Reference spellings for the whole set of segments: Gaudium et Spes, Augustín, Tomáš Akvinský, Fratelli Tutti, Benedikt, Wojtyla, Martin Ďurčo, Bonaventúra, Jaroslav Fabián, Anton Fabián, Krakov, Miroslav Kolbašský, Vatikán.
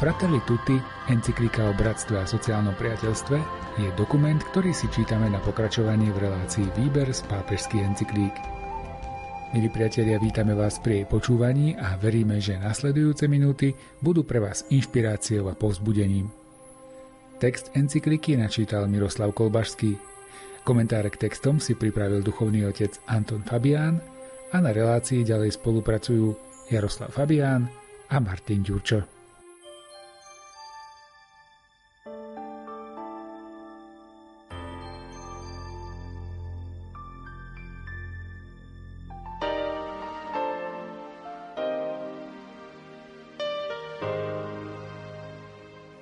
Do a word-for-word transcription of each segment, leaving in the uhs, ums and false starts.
Fratelli Tutti, encyklika o bratstve a sociálnom priateľstve, je dokument, ktorý si čítame na pokračovanie v relácii Výber z pápežských encyklík. Milí priatelia, vítame vás pri jej počúvaní a veríme, že nasledujúce minúty budú pre vás inšpiráciou a povzbudením. Text encykliky načítal Miroslav Kolbašský. Komentáre k textom si pripravil duchovný otec Anton Fabián a na relácii ďalej spolupracujú Jaroslav Fabián a Martin Ďurčo.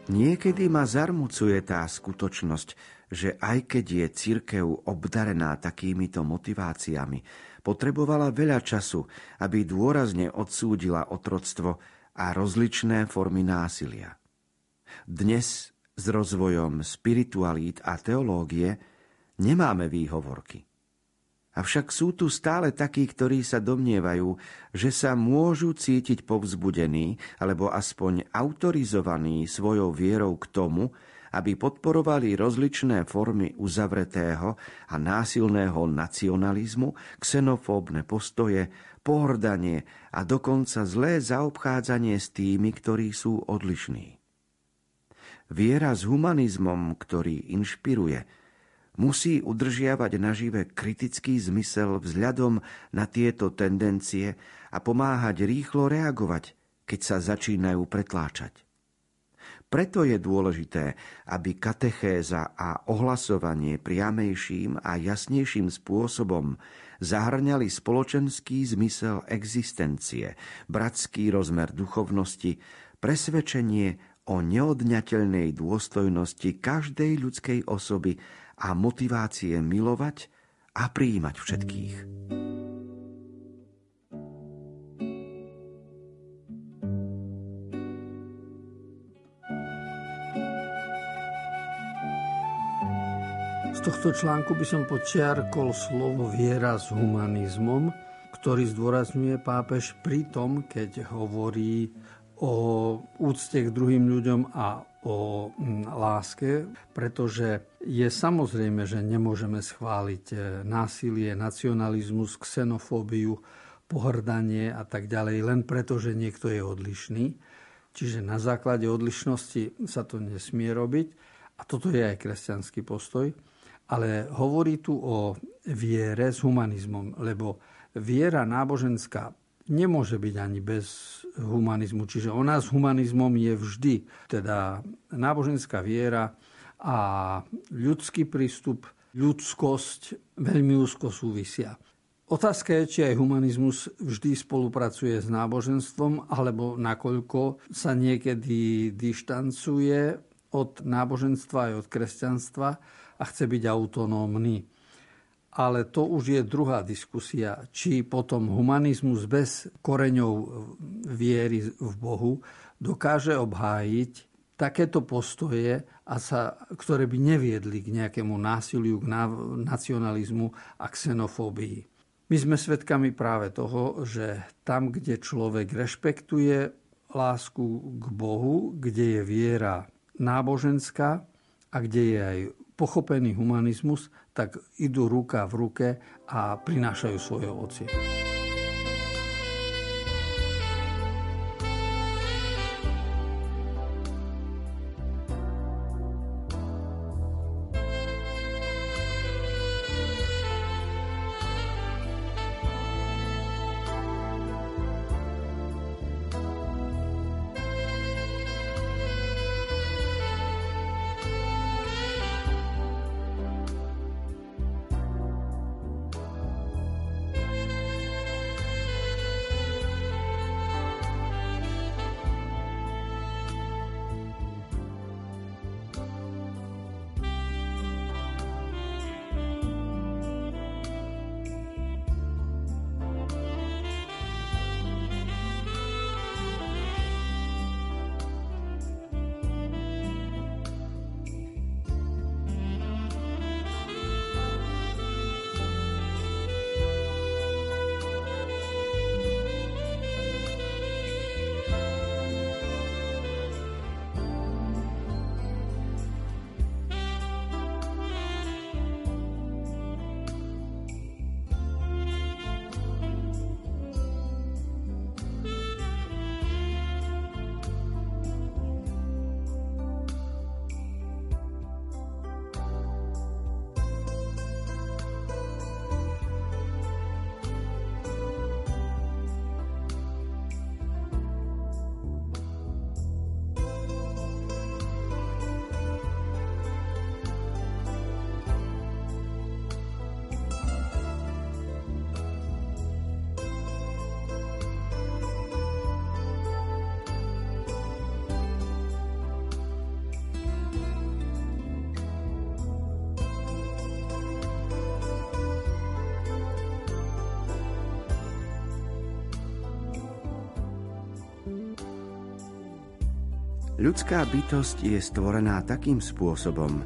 Niekedy ma zarmucuje tá skutočnosť, že aj keď je cirkev obdarená takýmito motiváciami, potrebovala veľa času, aby dôrazne odsúdila otroctvo a rozličné formy násilia. Dnes s rozvojom spiritualít a teológie nemáme výhovorky. Avšak sú tu stále takí, ktorí sa domnievajú, že sa môžu cítiť povzbudení alebo aspoň autorizovaní svojou vierou k tomu, aby podporovali rozličné formy uzavretého a násilného nacionalizmu, xenofóbne postoje, pohrdanie a dokonca zlé zaobchádzanie s tými, ktorí sú odlišní. Viera s humanizmom, ktorý inšpiruje, musí udržiavať nažive kritický zmysel vzhľadom na tieto tendencie a pomáhať rýchlo reagovať, keď sa začínajú pretláčať. Preto je dôležité, aby katechéza a ohlasovanie priamejším a jasnejším spôsobom zahrňali spoločenský zmysel existencie, bratský rozmer duchovnosti, presvedčenie o neodňateľnej dôstojnosti každej ľudskej osoby a motivácie milovať a prijímať všetkých. Z tohto článku by som podčiarkol slovo viera s humanizmom, ktorý zdôrazňuje pápež pri tom, keď hovorí o úcte k druhým ľuďom a o láske, pretože je samozrejme, že nemôžeme schváliť násilie, nacionalizmus, xenofóbiu, pohrdanie a tak ďalej, len preto, že niekto je odlišný. Čiže na základe odlišnosti sa to nesmie robiť a toto je aj kresťanský postoj, ale hovorí tu o viere s humanizmom, lebo viera náboženská nemôže byť ani bez humanizmu. Čiže ona s humanizmom je vždy. Teda náboženská viera a ľudský prístup, ľudskosť veľmi úzko súvisia. Otázka je, či aj humanizmus vždy spolupracuje s náboženstvom, alebo nakoľko sa niekedy dištancuje od náboženstva aj od kresťanstva a chce byť autonómny. Ale to už je druhá diskusia, či potom humanizmus bez koreňov viery v Bohu dokáže obhájiť takéto postoje, a sa, ktoré by neviedli k nejakému násiliu, k nacionalizmu a xenofóbii. My sme svedkami práve toho, že tam, kde človek rešpektuje lásku k Bohu, kde je viera náboženská a kde je aj pochopený humanizmus, tak idú ruka v ruke a prinášajú svoje ovocie. Ľudská bytosť je stvorená takým spôsobom,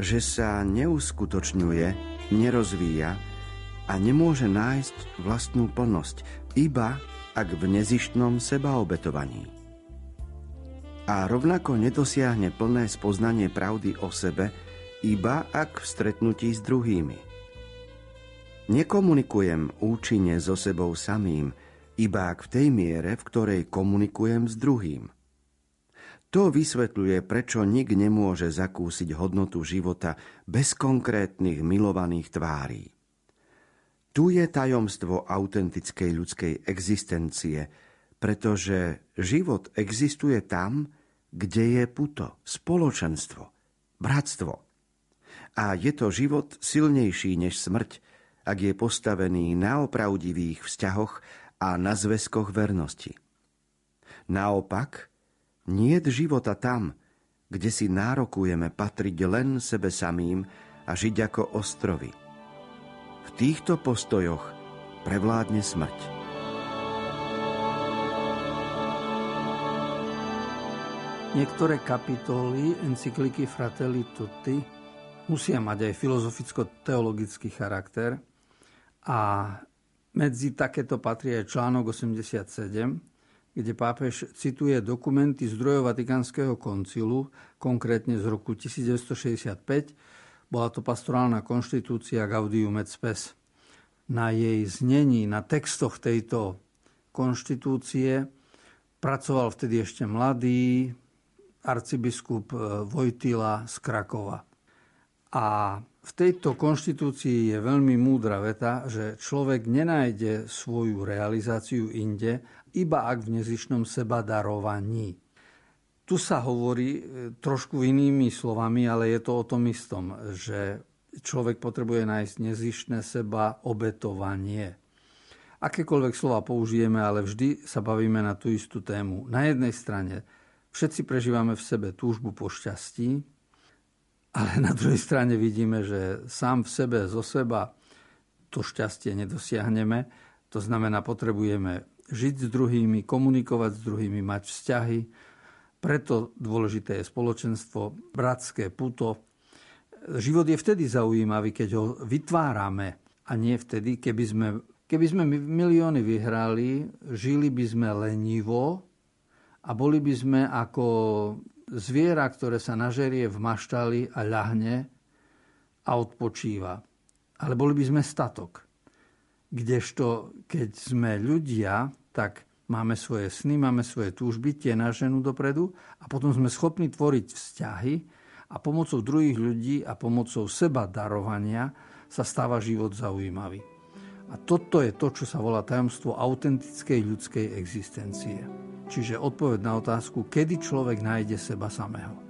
že sa neuskutočňuje, nerozvíja a nemôže nájsť vlastnú plnosť, iba ak v nezištnom sebaobetovaní. A rovnako nedosiahne plné spoznanie pravdy o sebe, iba ak v stretnutí s druhými. Nekomunikujem účinne so sebou samým, iba ak v tej miere, v ktorej komunikujem s druhým. To vysvetľuje, prečo nik nemôže zakúsiť hodnotu života bez konkrétnych milovaných tvárí. Tu je tajomstvo autentickej ľudskej existencie, pretože život existuje tam, kde je puto, spoločenstvo, bratstvo. A je to život silnejší než smrť, ak je postavený na opravdivých vzťahoch a na zväzkoch vernosti. Naopak, niet života tam, kde si nárokujeme patriť len sebe samým a žiť ako ostrovy. V týchto postojoch prevládne smrť. Niektoré kapitoly encykliky Fratelli Tutti musia mať aj filozoficko-teologický charakter a medzi takéto patrí aj článok osemdesiatsedem, kde pápež cituje dokumenty z druhého Vatikánskeho koncilu, konkrétne z roku devätnásť šesťdesiatpäť, bola to pastorálna konštitúcia Gaudium et Spes. Na jej znení, na textoch tejto konštitúcie pracoval vtedy ešte mladý arcibiskup Wojtyla z Krakova. A v tejto konštitúcii je veľmi múdra veta, že človek nenájde svoju realizáciu inde, iba ak v nezištnom sebadarovaní. Tu sa hovorí trošku inými slovami, ale je to o tom istom, že človek potrebuje nájsť nezištné seba obetovanie. Akékoľvek slova použijeme, ale vždy sa bavíme na tú istú tému. Na jednej strane všetci prežívame v sebe túžbu po šťastí, ale na druhej strane vidíme, že sám v sebe, zo seba to šťastie nedosiahneme. To znamená, potrebujeme žiť s druhými, komunikovať s druhými, mať vzťahy. Preto dôležité je spoločenstvo, bratské puto. Život je vtedy zaujímavý, keď ho vytvárame, a nie vtedy, keby sme, keby sme milióny vyhrali, žili by sme lenivo a boli by sme ako zviera, ktoré sa nažerie v maštali a ľahne a odpočíva. Ale boli by sme statok. Kdežto, keď sme ľudia, tak máme svoje sny, máme svoje túžby, tie naženú dopredu a potom sme schopní tvoriť vzťahy a pomocou druhých ľudí a pomocou seba darovania sa stáva život zaujímavý. A toto je to, čo sa volá tajomstvo autentickej ľudskej existencie. Čiže odpoveď na otázku, kedy človek nájde seba samého.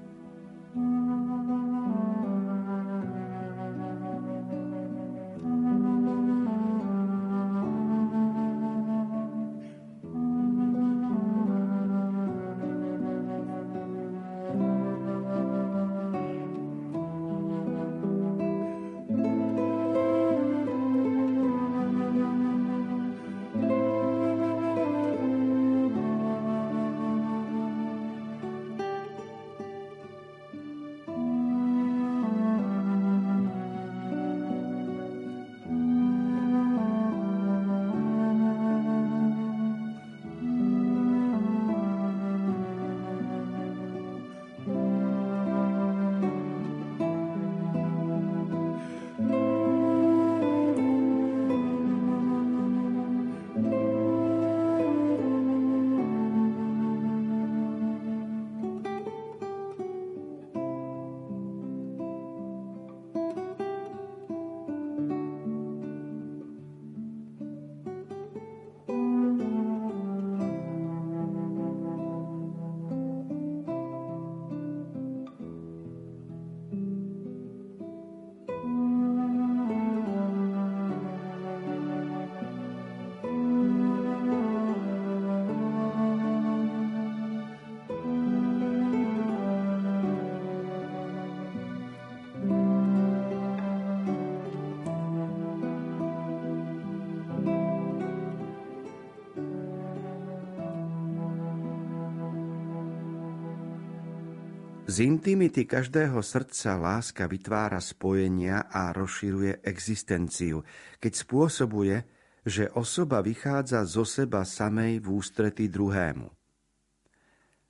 Z intimity každého srdca láska vytvára spojenia a rozširuje existenciu, keď spôsobuje, že osoba vychádza zo seba samej v ústrety druhému.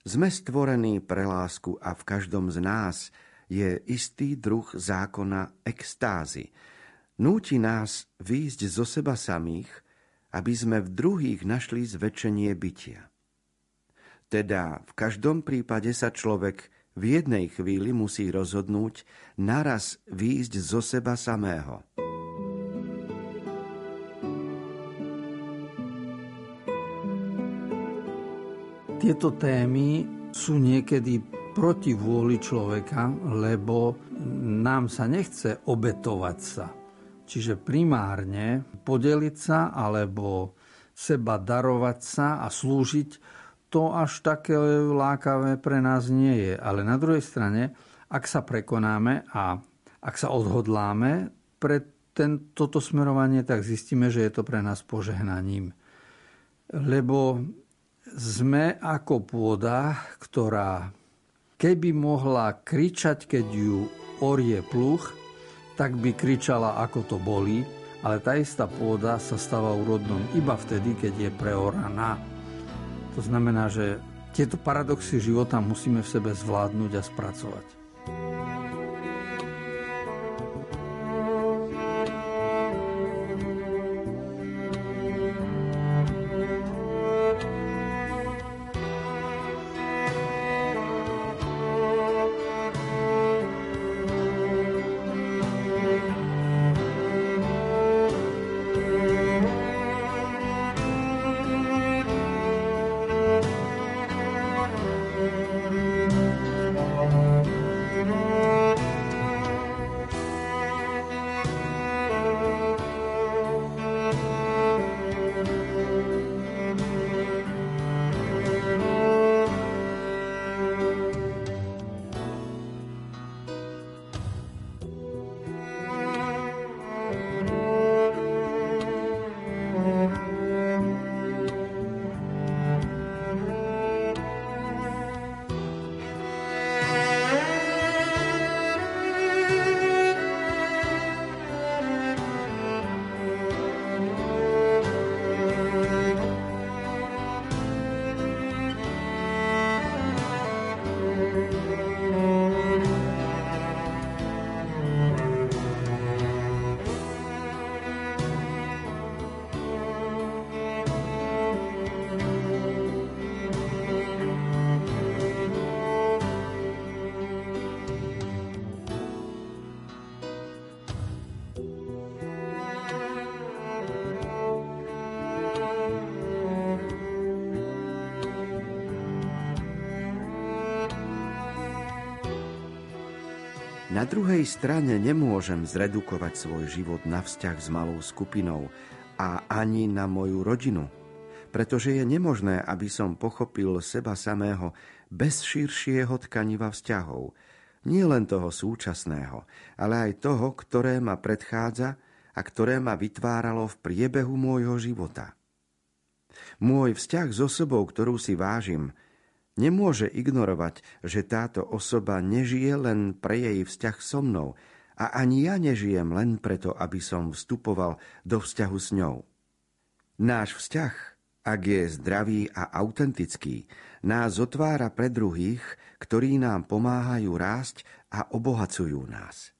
Sme stvorení pre lásku a v každom z nás je istý druh zákona extázy. Núti nás výjsť zo seba samých, aby sme v druhých našli zväčšenie bytia. Teda v každom prípade sa človek v jednej chvíli musí rozhodnúť naraz výjsť zo seba samého. Tieto témy sú niekedy proti vôli človeka, lebo nám sa nechce obetovať sa. Čiže primárne podeliť sa alebo seba darovať sa a slúžiť, to až také lákavé pre nás nie je. Ale na druhej strane, ak sa prekonáme a ak sa odhodláme pre ten, toto smerovanie, tak zistíme, že je to pre nás požehnaním. Lebo sme ako pôda, ktorá keby mohla kričať, keď ju orie pluch, tak by kričala, ako to bolí, ale tá istá pôda sa stáva úrodnou iba vtedy, keď je preoraná. To znamená, že tieto paradoxy života musíme v sebe zvládnuť a spracovať. Na druhej strane nemôžem zredukovať svoj život na vzťah s malou skupinou a ani na moju rodinu, pretože je nemožné, aby som pochopil seba samého bez širšieho tkaniva vzťahov, nie len toho súčasného, ale aj toho, ktoré ma predchádza a ktoré ma vytváralo v priebehu môjho života. Môj vzťah s osobou, ktorú si vážim, nemôže ignorovať, že táto osoba nežije len pre jej vzťah so mnou a ani ja nežijem len preto, aby som vstupoval do vzťahu s ňou. Náš vzťah, ak je zdravý a autentický, nás otvára pre druhých, ktorí nám pomáhajú rásť a obohacujú nás.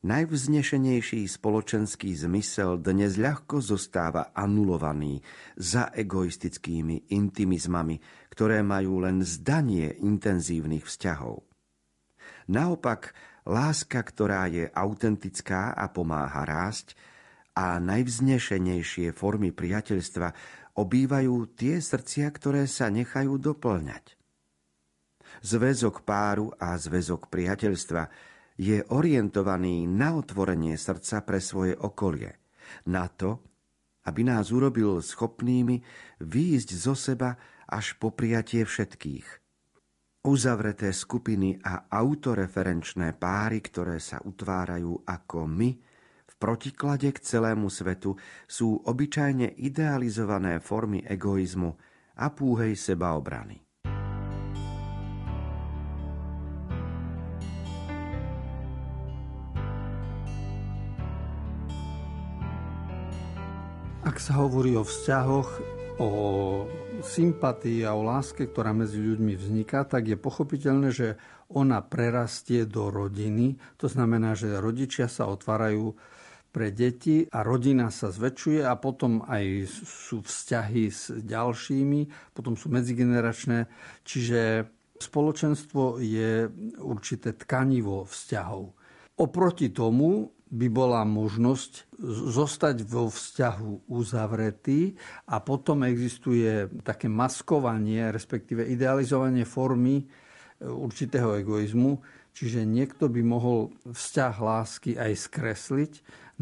Najvznešenejší spoločenský zmysel dnes ľahko zostáva anulovaný za egoistickými intimizmami, ktoré majú len zdanie intenzívnych vzťahov. Naopak, láska, ktorá je autentická a pomáha rásť, a najvznešenejšie formy priateľstva obývajú tie srdcia, ktoré sa nechajú doplňať. Zväzok páru a zväzok priateľstva je orientovaný na otvorenie srdca pre svoje okolie, na to, aby nás urobil schopnými výjsť zo seba až po prijatie všetkých. Uzavreté skupiny a autoreferenčné páry, ktoré sa utvárajú ako my, v protiklade k celému svetu, sú obyčajne idealizované formy egoizmu a púhej sebaobrany. Ak sa hovorí o vzťahoch, o sympatii a o láske, ktorá medzi ľuďmi vzniká, tak je pochopiteľné, že ona prerastie do rodiny. To znamená, že rodičia sa otvárajú pre deti a rodina sa zväčšuje a potom aj sú vzťahy s ďalšími, potom sú medzigeneračné. Čiže spoločenstvo je určité tkanivo vzťahov. Oproti tomu by bola možnosť zostať vo vzťahu uzavretý a potom existuje také maskovanie, respektíve idealizovanie formy určitého egoizmu. Čiže niekto by mohol vzťah lásky aj skresliť,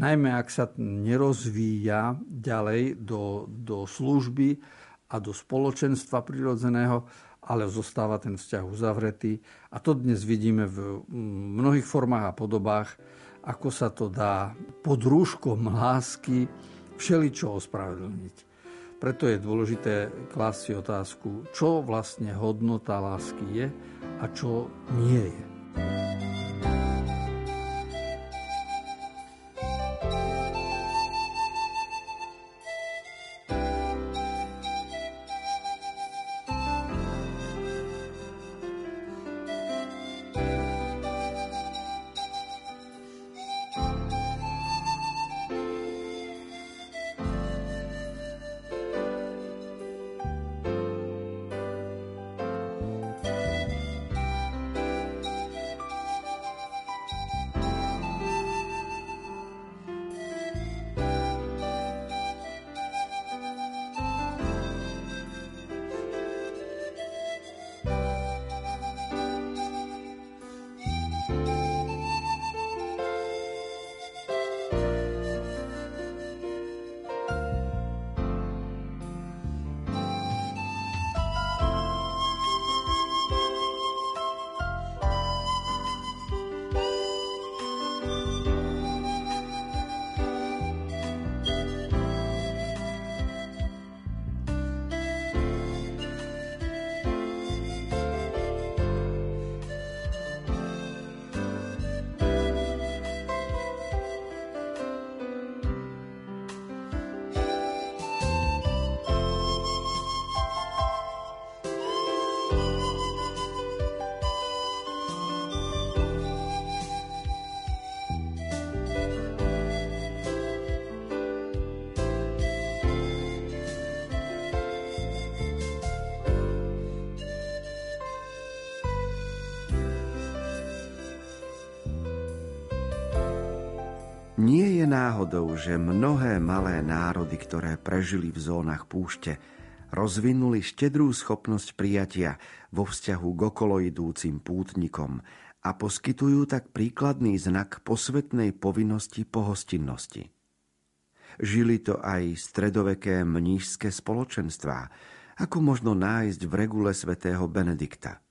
najmä ak sa nerozvíja ďalej do, do služby a do spoločenstva prirodzeného, ale zostáva ten vzťah uzavretý. A to dnes vidíme v mnohých formách a podobách, ako sa to dá pod rúškom lásky všeličo ospravedlniť. Preto je dôležité klásť si otázku, čo vlastne hodnota lásky je a čo nie je. Nie je náhodou, že mnohé malé národy, ktoré prežili v zónach púšte, rozvinuli štedrú schopnosť prijatia vo vzťahu k okoloidúcim pútnikom a poskytujú tak príkladný znak posvetnej povinnosti pohostinnosti. Žili to aj stredoveké mníšske spoločenstvá, ako možno nájsť v regule svätého Benedikta.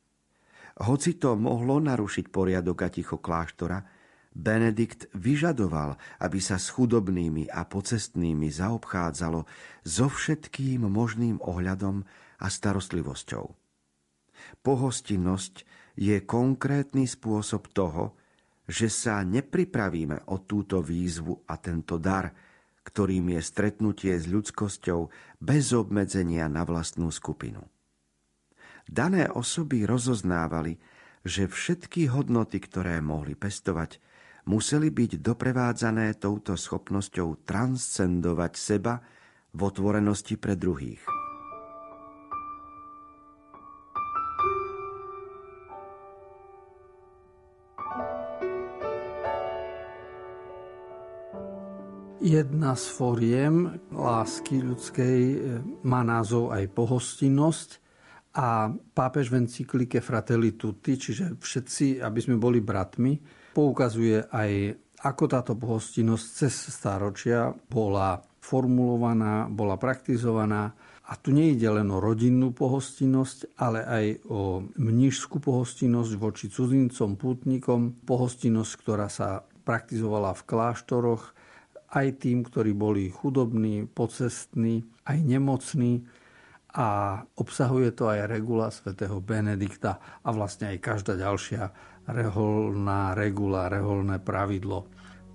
Hoci to mohlo narušiť poriadok a ticho kláštora, Benedikt vyžadoval, aby sa s chudobnými a pocestnými zaobchádzalo so všetkým možným ohľadom a starostlivosťou. Pohostinnosť je konkrétny spôsob toho, že sa nepripravíme o túto výzvu a tento dar, ktorým je stretnutie s ľudskosťou bez obmedzenia na vlastnú skupinu. Dané osoby rozoznávali, že všetky hodnoty, ktoré mohli pestovať, museli byť doprevádzané touto schopnosťou transcendovať seba v otvorenosti pre druhých. Jedna z foriem lásky ľudskej má názov aj pohostinnosť a pápež v encyklike Fratelli Tutti, čiže všetci, aby sme boli bratmi, poukazuje aj, ako táto pohostinnosť cez stáročia bola formulovaná, bola praktizovaná. A tu nejde len o rodinnú pohostinnosť, ale aj o mníšskú pohostinnosť voči cudzincom, pútnikom. Pohostinnosť, ktorá sa praktizovala v kláštoroch aj tým, ktorí boli chudobní, pocestní, aj nemocní. A obsahuje to aj regula svätého Benedikta a vlastne aj každá ďalšia reholná regula, reholné pravidlo,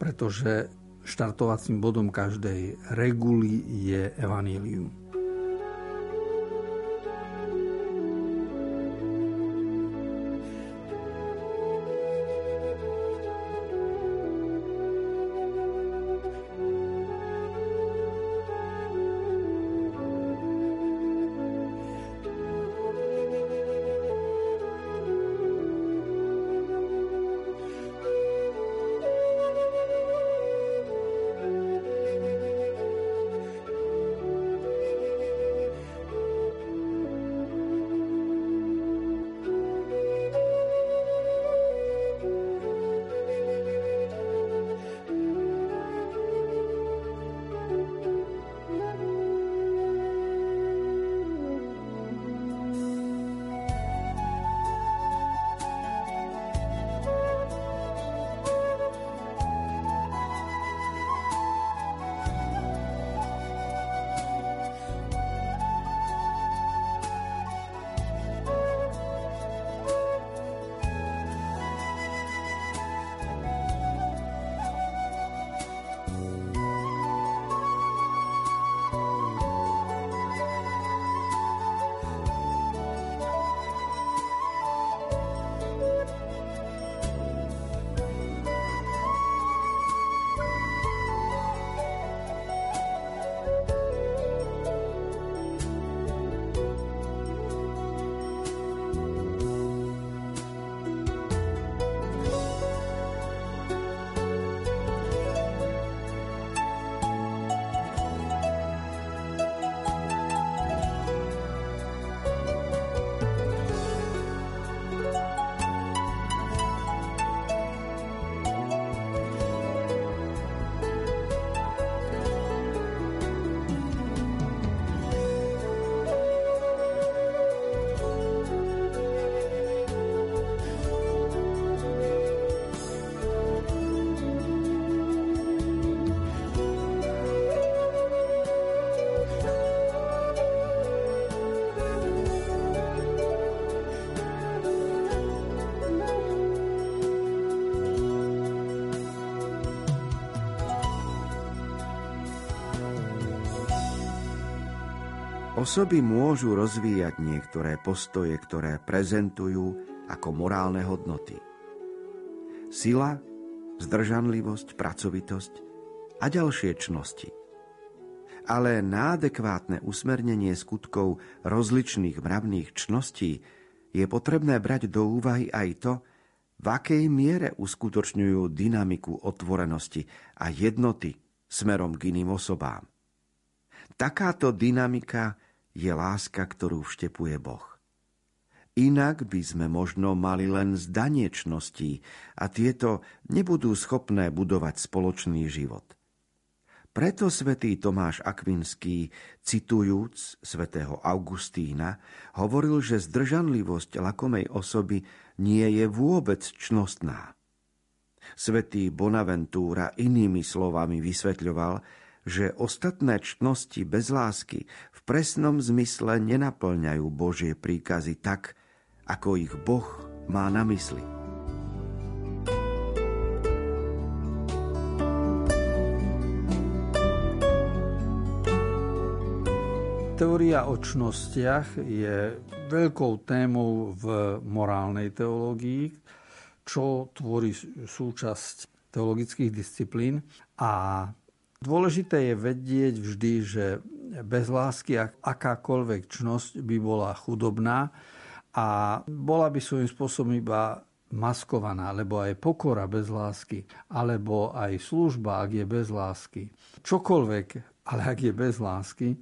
pretože štartovacím bodom každej reguly je evanjelium. Osoby môžu rozvíjať niektoré postoje, ktoré prezentujú ako morálne hodnoty. Sila, zdržanlivosť, pracovitosť a ďalšie čnosti. Ale na adekvátne usmernenie skutkov rozličných mravných čností je potrebné brať do úvahy aj to, v akej miere uskutočňujú dynamiku otvorenosti a jednoty smerom k iným osobám. Takáto dynamika je láska, ktorú vštepuje Boh. Inak by sme možno mali len zdanečnosti a tieto nebudú schopné budovať spoločný život. Preto svätý Tomáš Akvinský, citujúc svätého Augustína, hovoril, že zdržanlivosť lakomej osoby nie je vôbec čnostná. Svätý Bonaventúra inými slovami vysvetľoval, že ostatné čnosti bez lásky v presnom zmysle nenaplňajú Božie príkazy tak, ako ich Boh má na mysli. Teória o čnostiach je veľkou témou v morálnej teológii, čo tvorí súčasť teologických disciplín a dôležité je vedieť vždy, že bez lásky akákoľvek čnosť by bola chudobná a bola by svojím spôsobom iba maskovaná, lebo aj pokora bez lásky, alebo aj služba, ak je bez lásky. Čokoľvek, ale ak je bez lásky,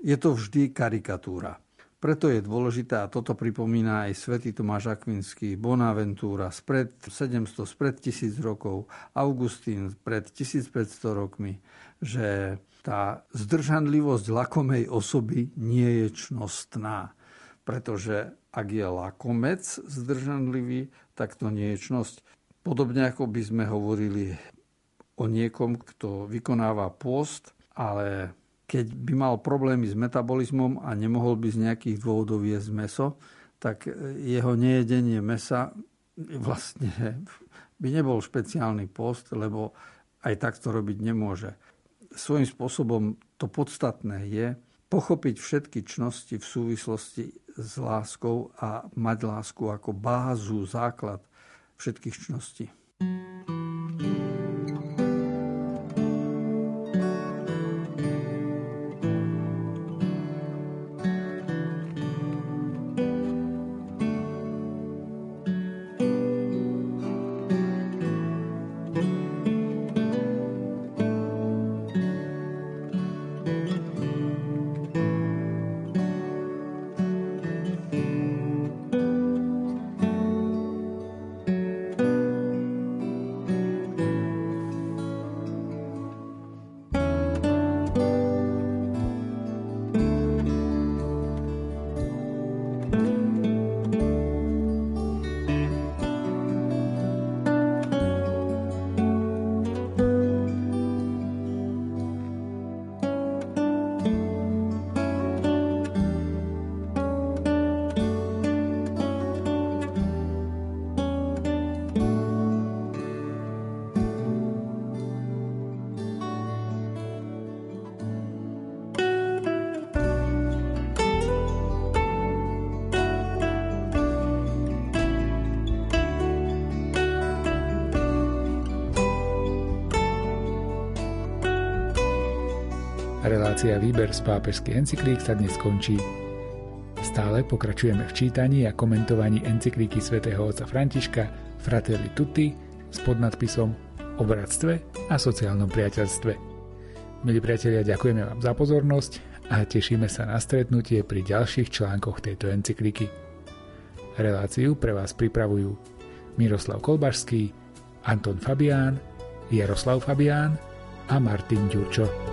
je to vždy karikatúra. Preto je dôležité, a toto pripomína aj svätý Tomáš Akvinský, Bonaventúra spred sedemsto, spred tisíc rokov, Augustín pred tisícpäťsto rokmi, že tá zdržanlivosť lakomej osoby nie je čnostná. Pretože ak je lakomec zdržanlivý, tak to nie je čnosť. Podobne ako by sme hovorili o niekom, kto vykonáva pôst, ale keď by mal problémy s metabolizmom a nemohol by z nejakých dôvodov jesť mäso, tak jeho nejedenie mäsa vlastne by nebol špeciálny post, lebo aj takto robiť nemôže. Svojím spôsobom to podstatné je pochopiť všetky čnosti v súvislosti s láskou a mať lásku ako bázu, základ všetkých čností. Relácia Výber z pápežských encyklík sa dnes skončí. Stále pokračujeme v čítaní a komentovaní encyklíky svätého otca Františka Fratelli Tutti s podnadpisom o bratstve a sociálnom priateľstve. Milí priatelia, ďakujeme vám za pozornosť a tešíme sa na stretnutie pri ďalších článkoch tejto encyklíky. Reláciu pre vás pripravujú Miroslav Kolbašský, Anton Fabián, Jaroslav Fabián a Martin Ďurčo.